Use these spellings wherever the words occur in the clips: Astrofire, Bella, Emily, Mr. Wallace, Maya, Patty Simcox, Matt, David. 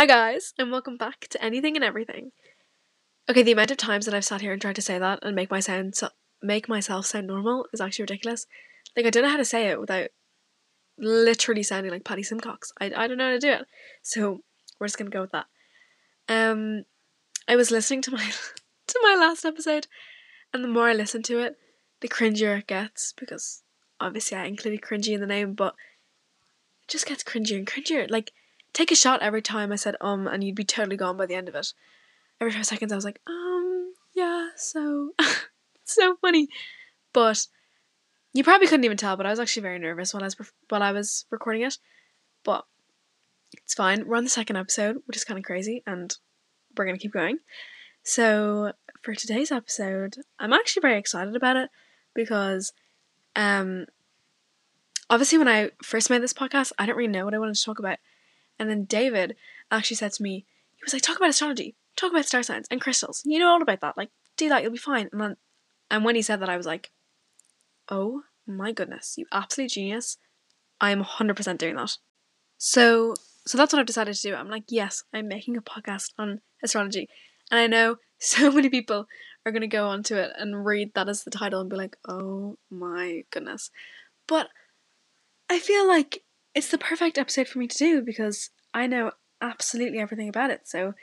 Hi guys, and welcome back to Anything and Everything. Okay, the amount of times that I've sat here and tried to say that and make myself sound normal is actually ridiculous. Like, I don't know how to say it without literally sounding like Patty Simcox. I don't know how to do it, so we're just gonna go with that. I was listening to my last episode, and the more I listen to it, the cringier it gets, because obviously I included cringy in the name, but it just gets cringier and cringier. Like, take a shot every time I said and you'd be totally gone by the end of it. Every 5 seconds I was like, yeah, so so funny. But you probably couldn't even tell, but I was actually very nervous while I was recording it. But it's fine. We're on the second episode, which is kind of crazy, and we're going to keep going. So for today's episode, I'm actually very excited about it because obviously when I first made this podcast, I didn't really know what I wanted to talk about. And then David actually said to me, he was like, talk about astrology, talk about star signs and crystals. You know all about that. Like, do that, you'll be fine. And then, and when he said that, I was like, oh my goodness, you absolute genius. I am 100% doing that. So that's what I've decided to do. I'm like, yes, I'm making a podcast on astrology. And I know so many people are going to go onto it and read that as the title and be like, oh my goodness. But I feel like it's the perfect episode for me to do because I know absolutely everything about it. So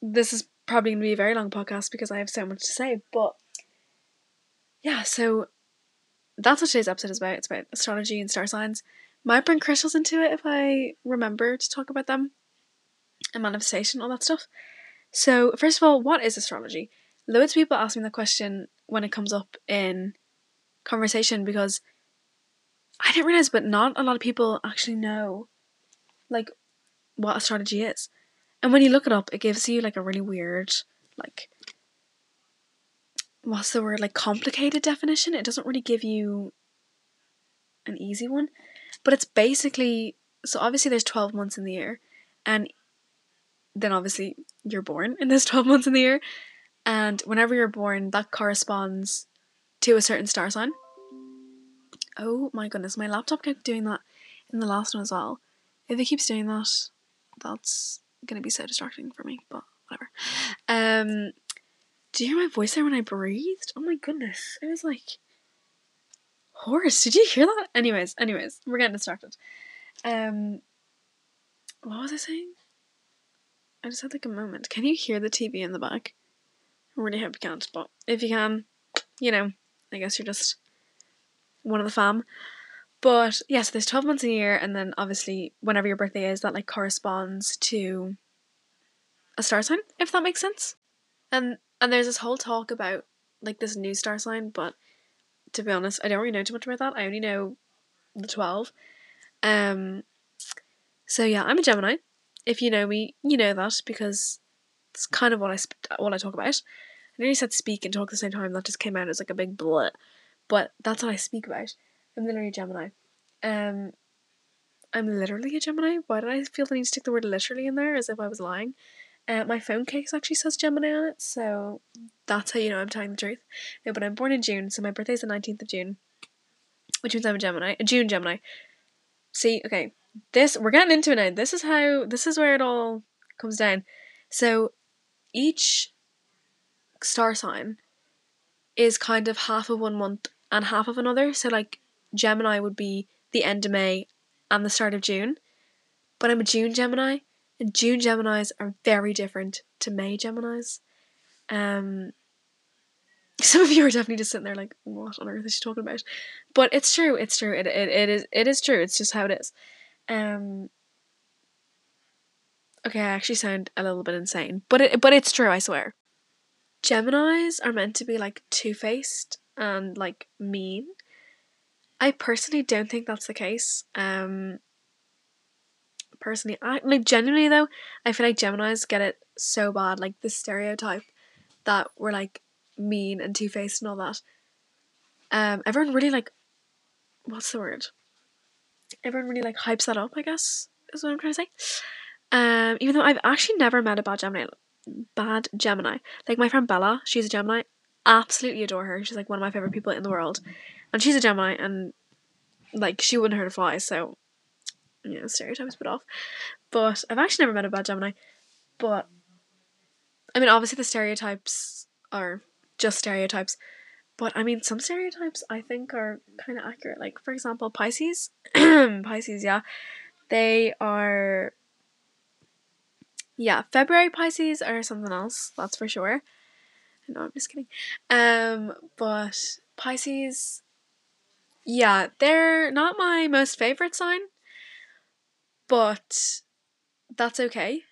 this is probably going to be a very long podcast because I have so much to say. But yeah, so that's what today's episode is about. It's about astrology and star signs. Might bring crystals into it if I remember to talk about them, and manifestation, all that stuff. So first of all, what is astrology? Loads of people ask me that question when it comes up in conversation because I didn't realise, but not a lot of people actually know, like, what astrology is. And when you look it up, it gives you, like, a really weird, like, what's the word, like, complicated definition. It doesn't really give you an easy one. But it's basically, so obviously there's 12 months in the year, and then obviously you're born in those 12 months in the year, and whenever you're born, that corresponds to a certain star sign. Oh my goodness, my laptop kept doing that in the last one as well. If it keeps doing that, that's going to be so distracting for me, but whatever. Do you hear my voice there when I breathed? Oh my goodness, it was like, Horace, did you hear that? Anyways, we're getting distracted. What was I saying? I just had like a moment. Can you hear the TV in the back? I really hope you can't, but if you can, you know, I guess you're just one of the fam. But yeah, so there's 12 months in a year, and then obviously whenever your birthday is, that like corresponds to a star sign, if that makes sense. And there's this whole talk about like this new star sign, but to be honest, I don't really know too much about that. I only know the 12. So yeah, I'm a Gemini. If you know me, you know that, because it's kind of what I talk about. I nearly said speak and talk at the same time. That just came out as like a big bleh. But that's what I speak about. I'm literally a Gemini. I'm literally a Gemini? Why did I feel the need to stick the word literally in there as if I was lying? My phone case actually says Gemini on it, so that's how you know I'm telling the truth. No, but I'm born in June, so my birthday's the 19th of June, which means I'm a Gemini. A June Gemini. See, okay, this, we're getting into it now. This is where it all comes down. So each star sign is kind of half of one month and half of another. So like Gemini would be the end of May and the start of June, but I'm a June Gemini, and June Geminis are very different to May Geminis. Some of you are definitely just sitting there like, what on earth is she talking about? But it's true. It is true. It's just how it is. Okay, I actually sound a little bit insane, but it's true, I swear. Geminis are meant to be like two-faced and like mean. I personally don't think that's the case. Personally, I like, genuinely though, I feel like Geminis get it so bad, like the stereotype that we're like mean and two-faced and all that. Everyone really like, what's the word? Everyone really like hypes that up, I guess, is what I'm trying to say. Even though I've actually never met a bad Gemini. Like my friend Bella, she's a Gemini. Absolutely adore her. She's like one of my favourite people in the world. And she's a Gemini, and like she wouldn't hurt a fly, so you know, stereotypes put off. But I've actually never met about Gemini. But I mean, obviously the stereotypes are just stereotypes. But I mean, some stereotypes I think are kind of accurate. Like, for example, Pisces. Pisces, yeah. They are... yeah, February Pisces are something else, that's for sure. No, I'm just kidding. But Pisces, yeah, they're not my most favourite sign, but that's okay.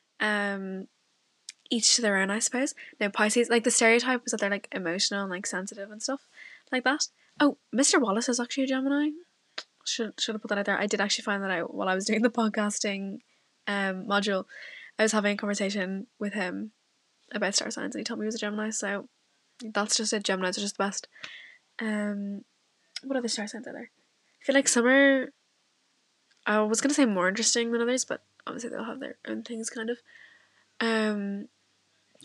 Each to their own, I suppose. No, Pisces, like, the stereotype is that they're, like, emotional and, like, sensitive and stuff like that. Oh, Mr. Wallace is actually a Gemini. Should have put that out there. I did actually find that out while I was doing the podcasting module. I was having a conversation with him about star signs, and he told me he was a Gemini, so that's just it. Geminis are just the best. What other star signs are there? I feel like some are, I was gonna say more interesting than others, but obviously they'll have their own things, kind of.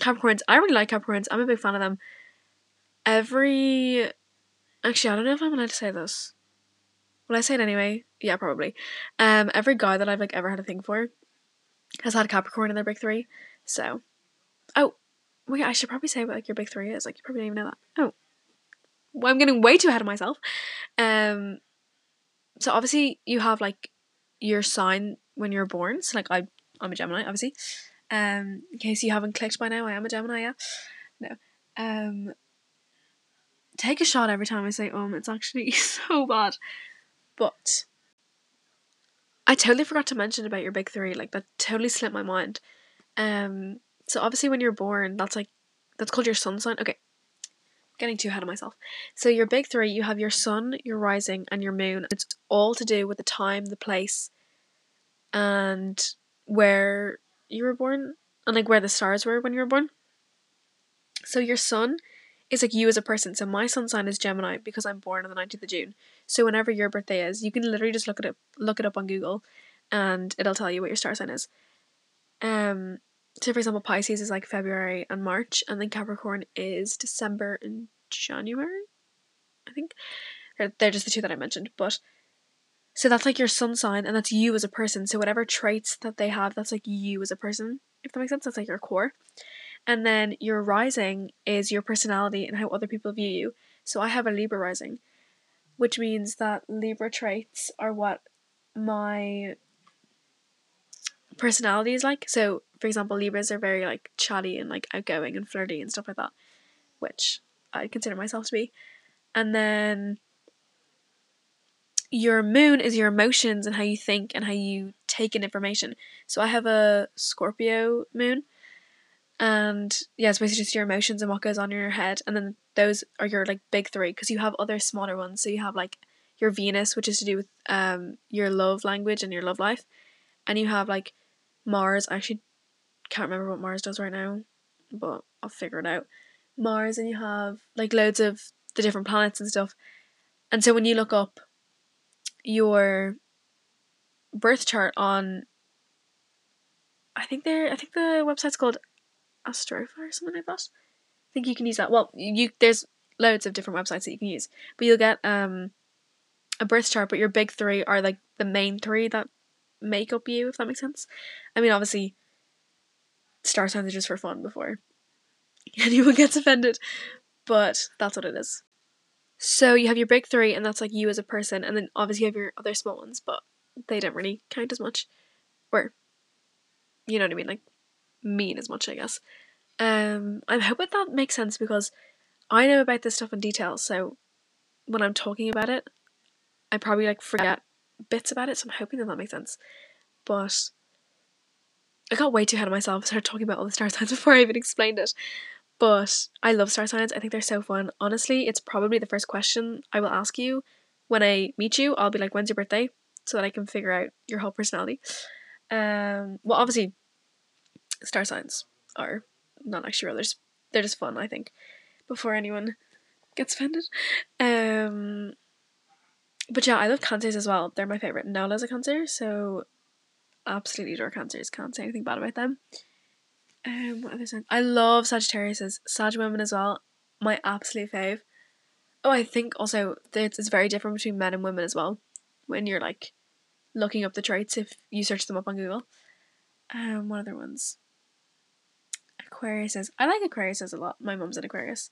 Capricorns, I really like Capricorns. I'm a big fan of them. Actually, I don't know if I'm allowed to say this. Will I say it anyway? Yeah, probably. Every guy that I've, like, ever had a thing for has had Capricorn in their big three, so... oh, wait, I should probably say what, like, your big three is. Like, you probably don't even know that. Oh. Well, I'm getting way too ahead of myself. So, obviously, you have, like, your sign when you're born. So, like, I'm a Gemini, obviously. In case you haven't clicked by now, I am a Gemini, yeah. No. Take a shot every time I say, it's actually so bad. But I totally forgot to mention about your big three. Like, that totally slipped my mind. So obviously when you're born, that's called your sun sign. Okay, getting too ahead of myself. So your big three, you have your sun, your rising, and your moon. It's all to do with the time, the place, and where you were born, and like where the stars were when you were born. So your sun is like you as a person. So my sun sign is Gemini because I'm born on the 19th of June. So whenever your birthday is, you can literally just look it up on Google, and it'll tell you what your star sign is. So, for example, Pisces is, like, February and March, and then Capricorn is December and January, I think. They're just the two that I mentioned, but... so that's, like, your sun sign, and that's you as a person. So whatever traits that they have, that's, like, you as a person, if that makes sense. That's, like, your core. And then your rising is your personality and how other people view you. So I have a Libra rising, which means that Libra traits are what my personality is like. So, for example, Libras are very, like, chatty and, like, outgoing and flirty and stuff like that, which I consider myself to be. And then your moon is your emotions and how you think and how you take in information. So I have a Scorpio moon, and yeah, it's basically just your emotions and what goes on in your head. And then those are your, like, big three, because you have other smaller ones. So you have, like, your Venus, which is to do with your love language and your love life. And you have, like, Mars. I actually can't remember what Mars does right now, but I'll figure it out. Mars, and you have, like, loads of the different planets and stuff. And so when you look up your birth chart on, I think the website's called Astrofire or something like that. I think you can use that. Well, there's loads of different websites that you can use, but you'll get a birth chart, but your big three are, like, the main three that make up you, if that makes sense. I mean, obviously star signs are just for fun before anyone gets offended, but that's what it is. So you have your big three, and that's, like, you as a person, and then obviously you have your other small ones, but they don't really count as much, or you know what I mean, like, mean as much, I guess. I'm hoping that makes sense, because I know about this stuff in detail, so when I'm talking about it I probably, like, forget bits about it, so I'm hoping that makes sense. But I got way too ahead of myself, started talking about all the star signs before I even explained it. But I love star signs, I think they're so fun. Honestly, it's probably the first question I will ask you when I meet you. I'll be like, when's your birthday? So that I can figure out your whole personality. Well, obviously star signs are not actually real, they're just fun, I think, before anyone gets offended. But yeah, I love Cancers as well. They're my favourite. Nola's a Cancer, so absolutely adore Cancers. Can't say anything bad about them. What other signs? I love Sagittarius's. Sag women as well. My absolute fave. Oh, I think also it's very different between men and women as well, when you're, like, looking up the traits if you search them up on Google. What other ones? Aquarius is. I like Aquariuses a lot. My mum's an Aquarius,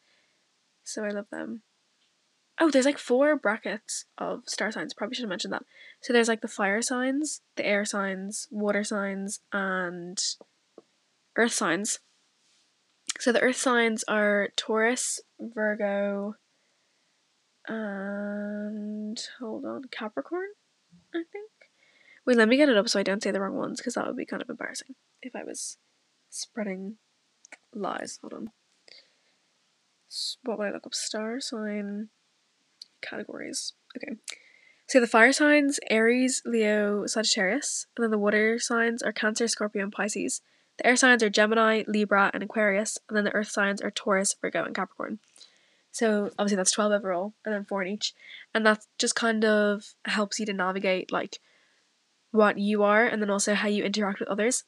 so I love them. Oh, there's like four brackets of star signs. Probably should have mentioned that. So there's like the fire signs, the air signs, water signs, and earth signs. So the earth signs are Taurus, Virgo, and hold on, Capricorn, I think. Wait, let me get it up so I don't say the wrong ones, because that would be kind of embarrassing if I was spreading lies. Hold on. What would I look up? Star sign categories. Okay. So the fire signs, Aries, Leo, Sagittarius, and then the water signs are Cancer, Scorpio, and Pisces. The air signs are Gemini, Libra, and Aquarius, and then the earth signs are Taurus, Virgo, and Capricorn. So obviously that's 12 overall, and then 4 in each, and that just kind of helps you to navigate like what you are, and then also how you interact with others.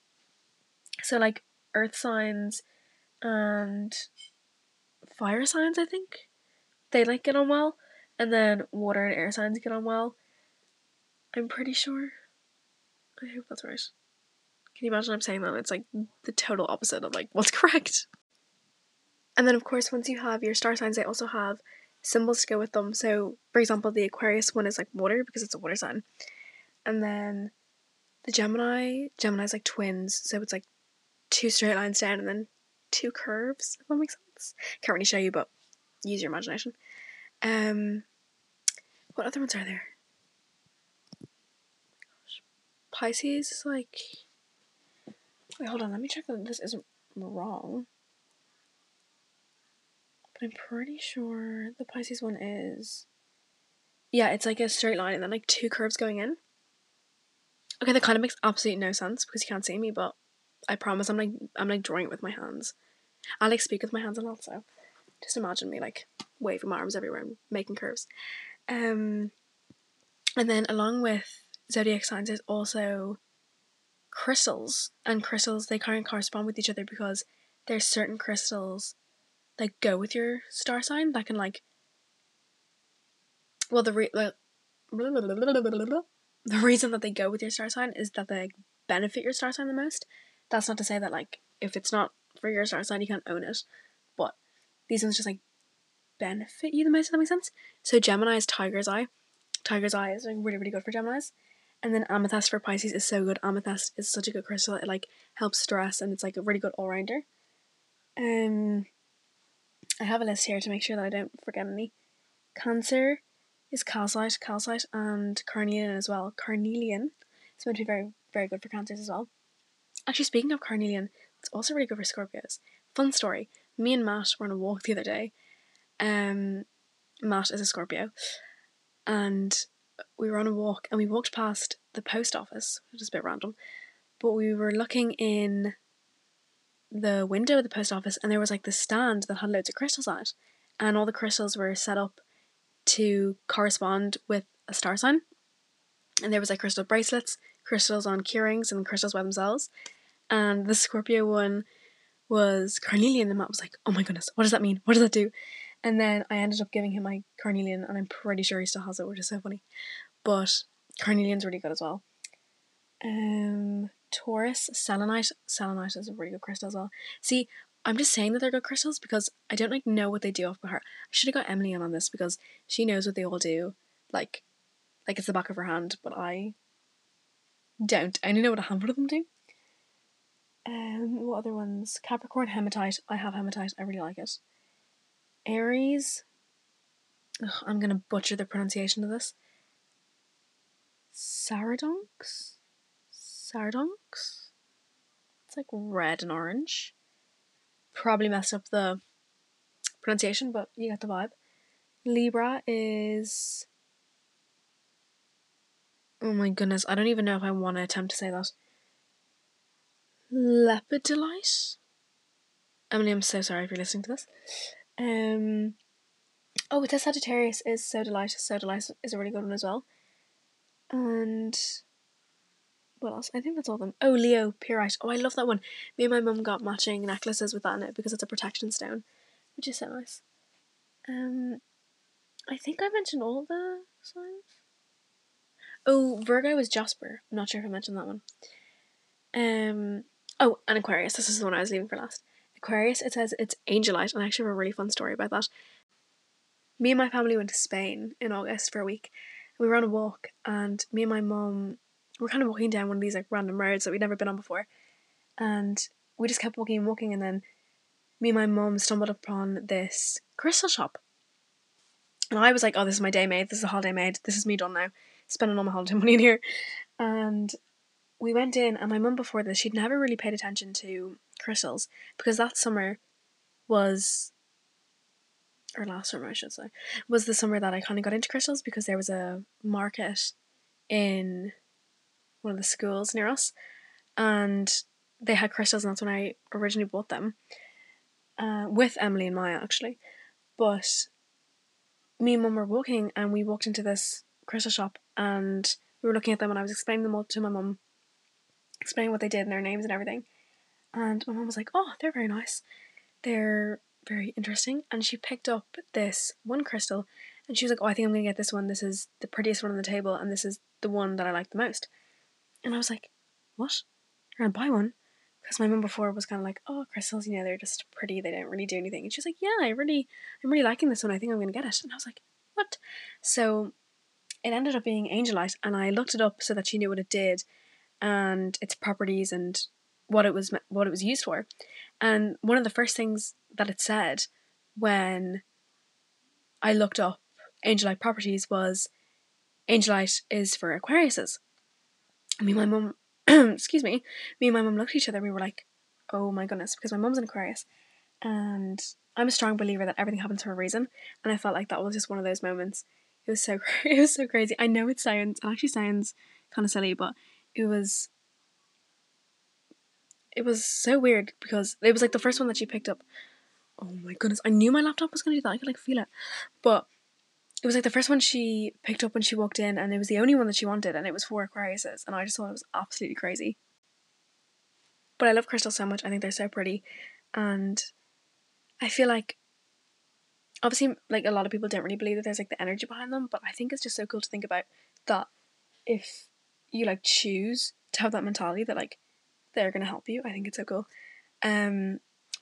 So like earth signs and fire signs, I think, they like get on well, and then water and air signs get on well. I'm pretty sure. I hope that's right. Can you imagine I'm saying that? It's like the total opposite of like what's correct. And then of course once you have your star signs, they also have symbols to go with them. So for example, the Aquarius one is like water because it's a water sign. And then the Gemini's like twins. So it's like 2 straight lines down and then 2 curves, if that makes sense. Can't really show you, but use your imagination. What other ones are there? Gosh. Pisces is like... Wait, hold on, let me check that this isn't wrong. But I'm pretty sure the Pisces one is... Yeah, it's like a straight line and then like 2 curves going in. Okay, that kind of makes absolutely no sense because you can't see me, but I promise I'm like drawing it with my hands. I like speak with my hands a lot, so just imagine me like waving my arms everywhere and making curves. And then along with zodiac signs there's also crystals, and crystals, they kind of correspond with each other because there's certain crystals that go with your star sign that can like, well, the reason that they go with your star sign is that they like, benefit your star sign the most. That's not to say that like if it's not for your star sign you can't own it, but these ones just like benefit you the most, if that makes sense. So Gemini is tiger's eye. Tiger's eye is like really good for Geminis. And then amethyst for Pisces is so good. Amethyst is such a good crystal. It like helps stress and it's like a really good all-rounder. I have a list here to make sure that I don't forget any. Cancer is calcite, and carnelian as well. Carnelian is meant to be very good for Cancers as well. Actually, speaking of carnelian, it's also really good for Scorpios. Fun story. Me and Matt were on a walk the other day. Matt is a Scorpio, and we were on a walk and we walked past the post office, which is a bit random, but we were looking in the window of the post office and there was like this stand that had loads of crystals on it, and all the crystals were set up to correspond with a star sign, and there was like crystal bracelets, crystals on key rings, and crystals by themselves, and the Scorpio one was carnelian, and Matt was like, oh my goodness, what does that mean, what does that do? And then I ended up giving him my carnelian, and I'm pretty sure he still has it, which is so funny. But carnelian's really good as well. Taurus, selenite. Selenite is a really good crystal as well. See, I'm just saying that they're good crystals because I don't like know what they do off by heart. I should have got Emily on this because she knows what they all do. Like it's the back of her hand, but I don't. I only know what a handful of them do. What other ones? Capricorn, hematite. I have hematite. I really like it. Aries, ugh, I'm going to butcher the pronunciation of this, Sardonyx, it's like red and orange, probably messed up the pronunciation, but you get the vibe. Libra is, oh my goodness, I don't even know if I want to attempt to say that, Lepidolite, Emily, I'm so sorry if you're listening to this. Oh, it says Sagittarius is sodalite. Sodalite is a really good one as well. And what else? I think that's all of them. Oh, Leo, pyrite. Oh, I love that one. Me and my mum got matching necklaces with that in it because it's a protection stone, which is so nice. I think I mentioned all the signs. Oh, Virgo is jasper. I'm not sure if I mentioned that one. Oh, and Aquarius. This is the one I was leaving for last. Aquarius, it says it's Angelite, and I actually have a really fun story about that. Me and my family went to Spain in August for a week. We were on a walk, and me and my mum were kind of walking down one of these like random roads that we'd never been on before, and we just kept walking and walking, and then me and my mum stumbled upon this crystal shop. And I was like, oh, this is my day made, this is a holiday made, this is me done now, spending all my holiday money in here. And we went in, and my mum before this, she'd never really paid attention to crystals, because that summer was, or last summer I should say, was the summer that I kind of got into crystals, because there was a market in one of the schools near us, and they had crystals, and that's when I originally bought them, with Emily and Maya actually. But me and Mum were walking, and we walked into this crystal shop, and we were looking at them, and I was explaining them all to my mum, explaining what they did and their names and everything. And my mum was like, oh, they're very nice, they're very interesting. And she picked up this one crystal, and she was like, oh, I think I'm gonna get this one, this is the prettiest one on the table, and this is the one that I like the most. And I was like, what? You're gonna buy one? Because my mum before was kind of like, oh, crystals, you know, they're just pretty, they don't really do anything. And she's like, yeah, I'm really liking this one, I think I'm gonna get it. And I was like, what? So it ended up being Angelite, and I looked it up so that she knew what it did and its properties and what it was used for. And one of the first things that it said when I looked up Angelite properties was, Angelite is for Aquariuses. Me and my mum, me and my mum looked at each other, and we were like, oh my goodness, because my mum's an Aquarius, and I'm a strong believer that everything happens for a reason, and I felt like that was just one of those moments. It was so crazy. I know it actually sounds kind of silly, but it was so weird, because it was like the first one that she picked up. Oh my goodness, I knew my laptop was gonna do that, I could like feel it. But it was like the first one she picked up when she walked in, and it was the only one that she wanted, and it was for Aquariuses, and I just thought it was absolutely crazy. But I love crystals so much, I think they're so pretty, and I feel like, obviously, like, a lot of people don't really believe that there's like the energy behind them, but I think it's just so cool to think about that if you like choose to have that mentality that like they're gonna help you. I think it's so cool. One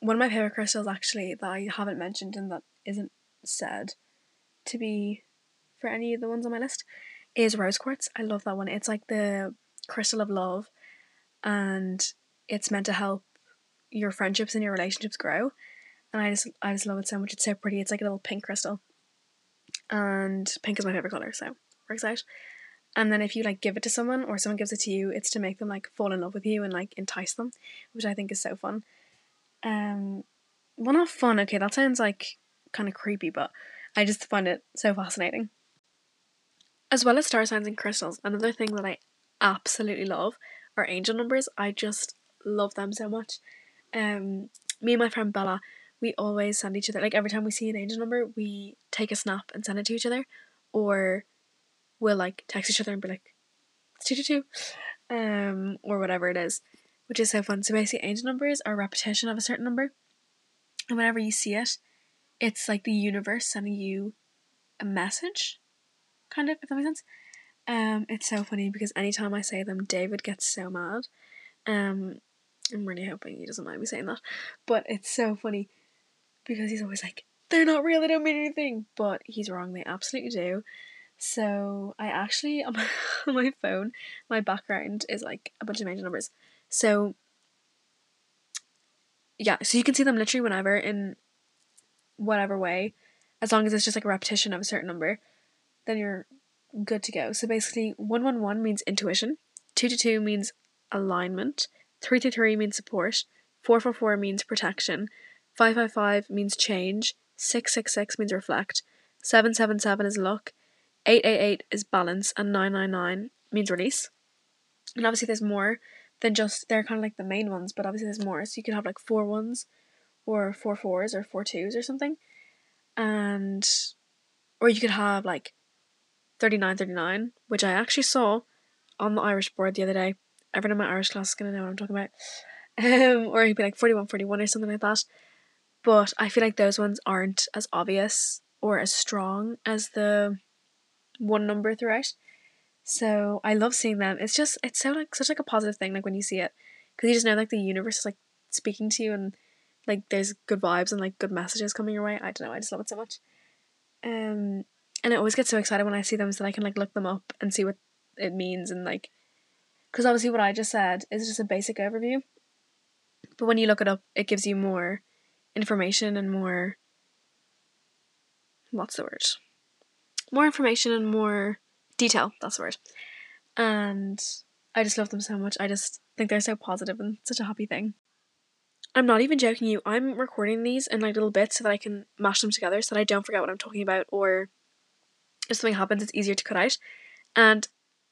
of my favorite crystals actually that I haven't mentioned and that isn't said to be for any of the ones on my list is rose quartz. I love that one. It's like the crystal of love, and it's meant to help your friendships and your relationships grow. And I just love it so much. It's so pretty. It's like a little pink crystal, and pink is my favorite color, so works out. And then if you like give it to someone, or someone gives it to you, it's to make them like fall in love with you and like entice them, which I think is so fun. Well, not fun. Okay, that sounds like kind of creepy, but I just find it so fascinating. As well as star signs and crystals, another thing that I absolutely love are angel numbers. I just love them so much. Me and my friend Bella, we always send each other, like every time we see an angel number, we take a snap and send it to each other, or we'll like text each other and be like, it's 222, or whatever it is, which is so fun. So basically angel numbers are a repetition of a certain number, and whenever you see it, it's like the universe sending you a message, kind of, if that makes sense. It's so funny because anytime I say them, David gets so mad. I'm really hoping he doesn't mind me saying that, but it's so funny because he's always like, they're not real, they don't mean anything, but he's wrong, they absolutely do. So I actually, on my phone, my background is like a bunch of angel numbers. So yeah, so you can see them literally whenever, in whatever way, as long as it's just like a repetition of a certain number, then you're good to go. So basically 111 means intuition, 222 means alignment, 333 means support, 444 means protection, 555 means change, 666 means reflect, 777 is luck, 888 is balance, and 999 means release. And obviously there's more than just, they're kind of like the main ones, but obviously there's more, so you can have like 4 1s or 4 4s or 4 2s or something, and or you could have like 39 39, which I actually saw on the Irish board the other day. Everyone in my Irish class is gonna know what I'm talking about. Or you'd be like 41 41 or something like that, but I feel like those ones aren't as obvious or as strong as the one number throughout, so I love seeing them. It's just, it's so like such like a positive thing, like when you see it, because you just know, like, the universe is, like, speaking to you, and, like, there's good vibes and, like, good messages coming your way. I don't know, I just love it so much. And I always get so excited when I see them, so that I can, like, look them up and see what it means, and, like, because obviously what I just said is just a basic overview, but when you look it up, it gives you more information and more, what's the word? More information and more detail, that's the word. And I just love them so much. I just think they're so positive and such a happy thing. I'm not even joking you, I'm recording these in, like, little bits so that I can mash them together so that I don't forget what I'm talking about, or if something happens it's easier to cut out. And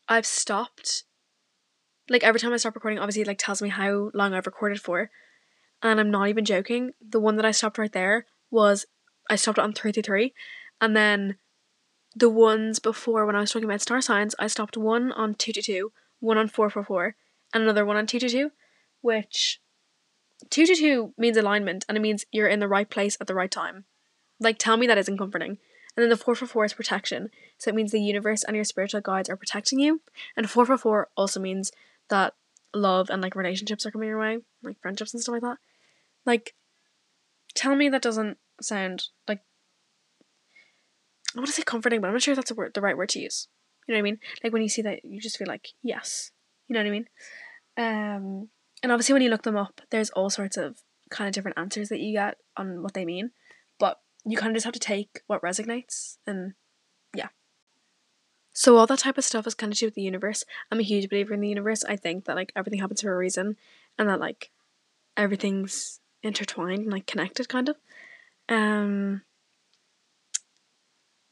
I've stopped, like, every time I stop recording, obviously it, like, tells me how long I've recorded for, and I'm not even joking, the one that I stopped right there was, I stopped it on 33, and then the ones before, when I was talking about star signs, I stopped one on 222, one on 444, and another one on 222, which 222 means alignment, and it means you're in the right place at the right time. Like, tell me that isn't comforting. And then the 444 is protection, so it means the universe and your spiritual guides are protecting you. And 444 also means that love and, like, relationships are coming your way, like friendships and stuff like that. Like, tell me that doesn't sound, like, I want to say comforting, but I'm not sure if that's a word, the right word to use. You know what I mean? Like, when you see that, you just feel like, yes. You know what I mean? And obviously when you look them up, there's all sorts of kind of different answers that you get on what they mean. But you kind of just have to take what resonates, and yeah. So all that type of stuff is kind of to do with the universe. I'm a huge believer in the universe. I think that, like, everything happens for a reason, and that, like, everything's intertwined and, like, connected, kind of.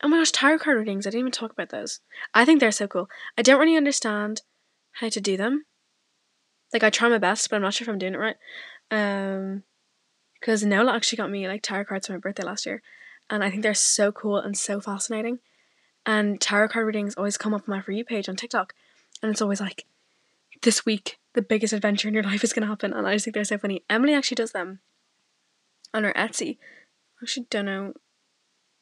Oh my gosh, tarot card readings, I didn't even talk about those. I think they're so cool. I don't really understand how to do them. Like, I try my best, but I'm not sure if I'm doing it right. Because Nola actually got me, like, tarot cards for my birthday last year, and I think they're so cool and so fascinating. And tarot card readings always come up on my For You page on TikTok, and it's always like, this week the biggest adventure in your life is going to happen, and I just think they're so funny. Emily actually does them on her Etsy. I actually don't know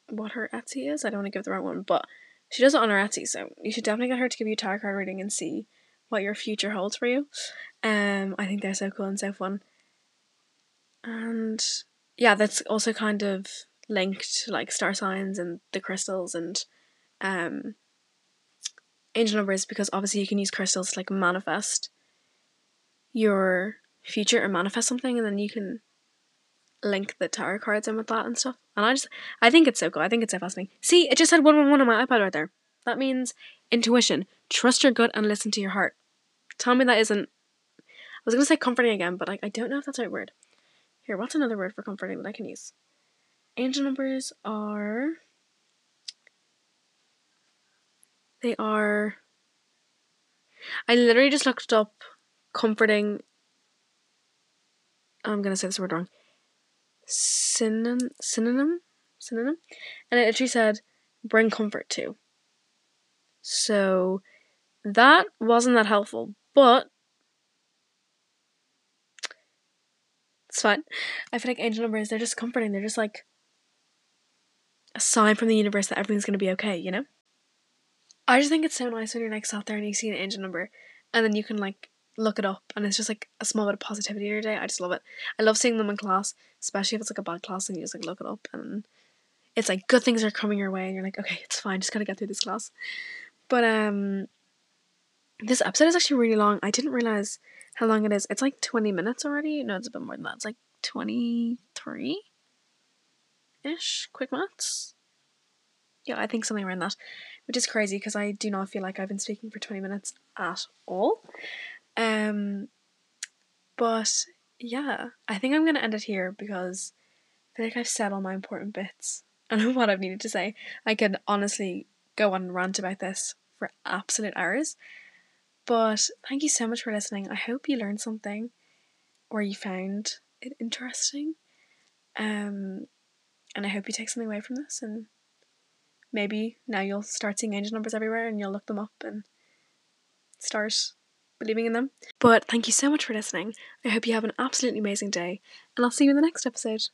what her Etsy is. I don't want to give the wrong one, but she does it on her Etsy, so you should definitely get her to give you a tarot card reading and see what your future holds for you. I think they're so cool and so fun. And yeah, that's also kind of linked to, like, star signs and the crystals and angel numbers, because obviously you can use crystals to, like, manifest your future or manifest something, and then you can link the tarot cards in with that and stuff. And I think it's so cool. I think it's so fascinating. See, it just said 111 on my iPad right there. That means intuition. Trust your gut and listen to your heart. Tell me that isn't, I was going to say comforting again, but, like, I don't know if that's the right word. Here, what's another word for comforting that I can use? Angel numbers are, they are, I literally just looked up comforting, I'm going to say this word wrong, synonym, and it literally said bring comfort to. So that wasn't that helpful, but it's fine. I feel like angel numbers, they're just comforting, they're just like a sign from the universe that everything's gonna be okay, you know. I just think it's so nice when you're, like, sat there and you see an angel number, and then you can, like, look it up, and it's just, like, a small bit of positivity in your day. I just love it. I love seeing them in class, especially if it's, like, a bad class, and you just, like, look it up, and it's, like, good things are coming your way, and you're like, okay, it's fine, just gotta get through this class. But this episode is actually really long. I didn't realize how long it is. It's, like, 20 minutes already. No, it's a bit more than that. It's, like, 23-ish, quick maths. Yeah, I think something around that, which is crazy, because I do not feel like I've been speaking for 20 minutes at all. But yeah, I think I'm going to end it here, because I feel like I've said all my important bits and what I've needed to say. I could honestly go on and rant about this for absolute hours, but thank you so much for listening. I hope you learned something, or you found it interesting, and I hope you take something away from this, and maybe now you'll start seeing angel numbers everywhere, and you'll look them up and start believing in them. But thank you so much for listening. I hope you have an absolutely amazing day, and I'll see you in the next episode.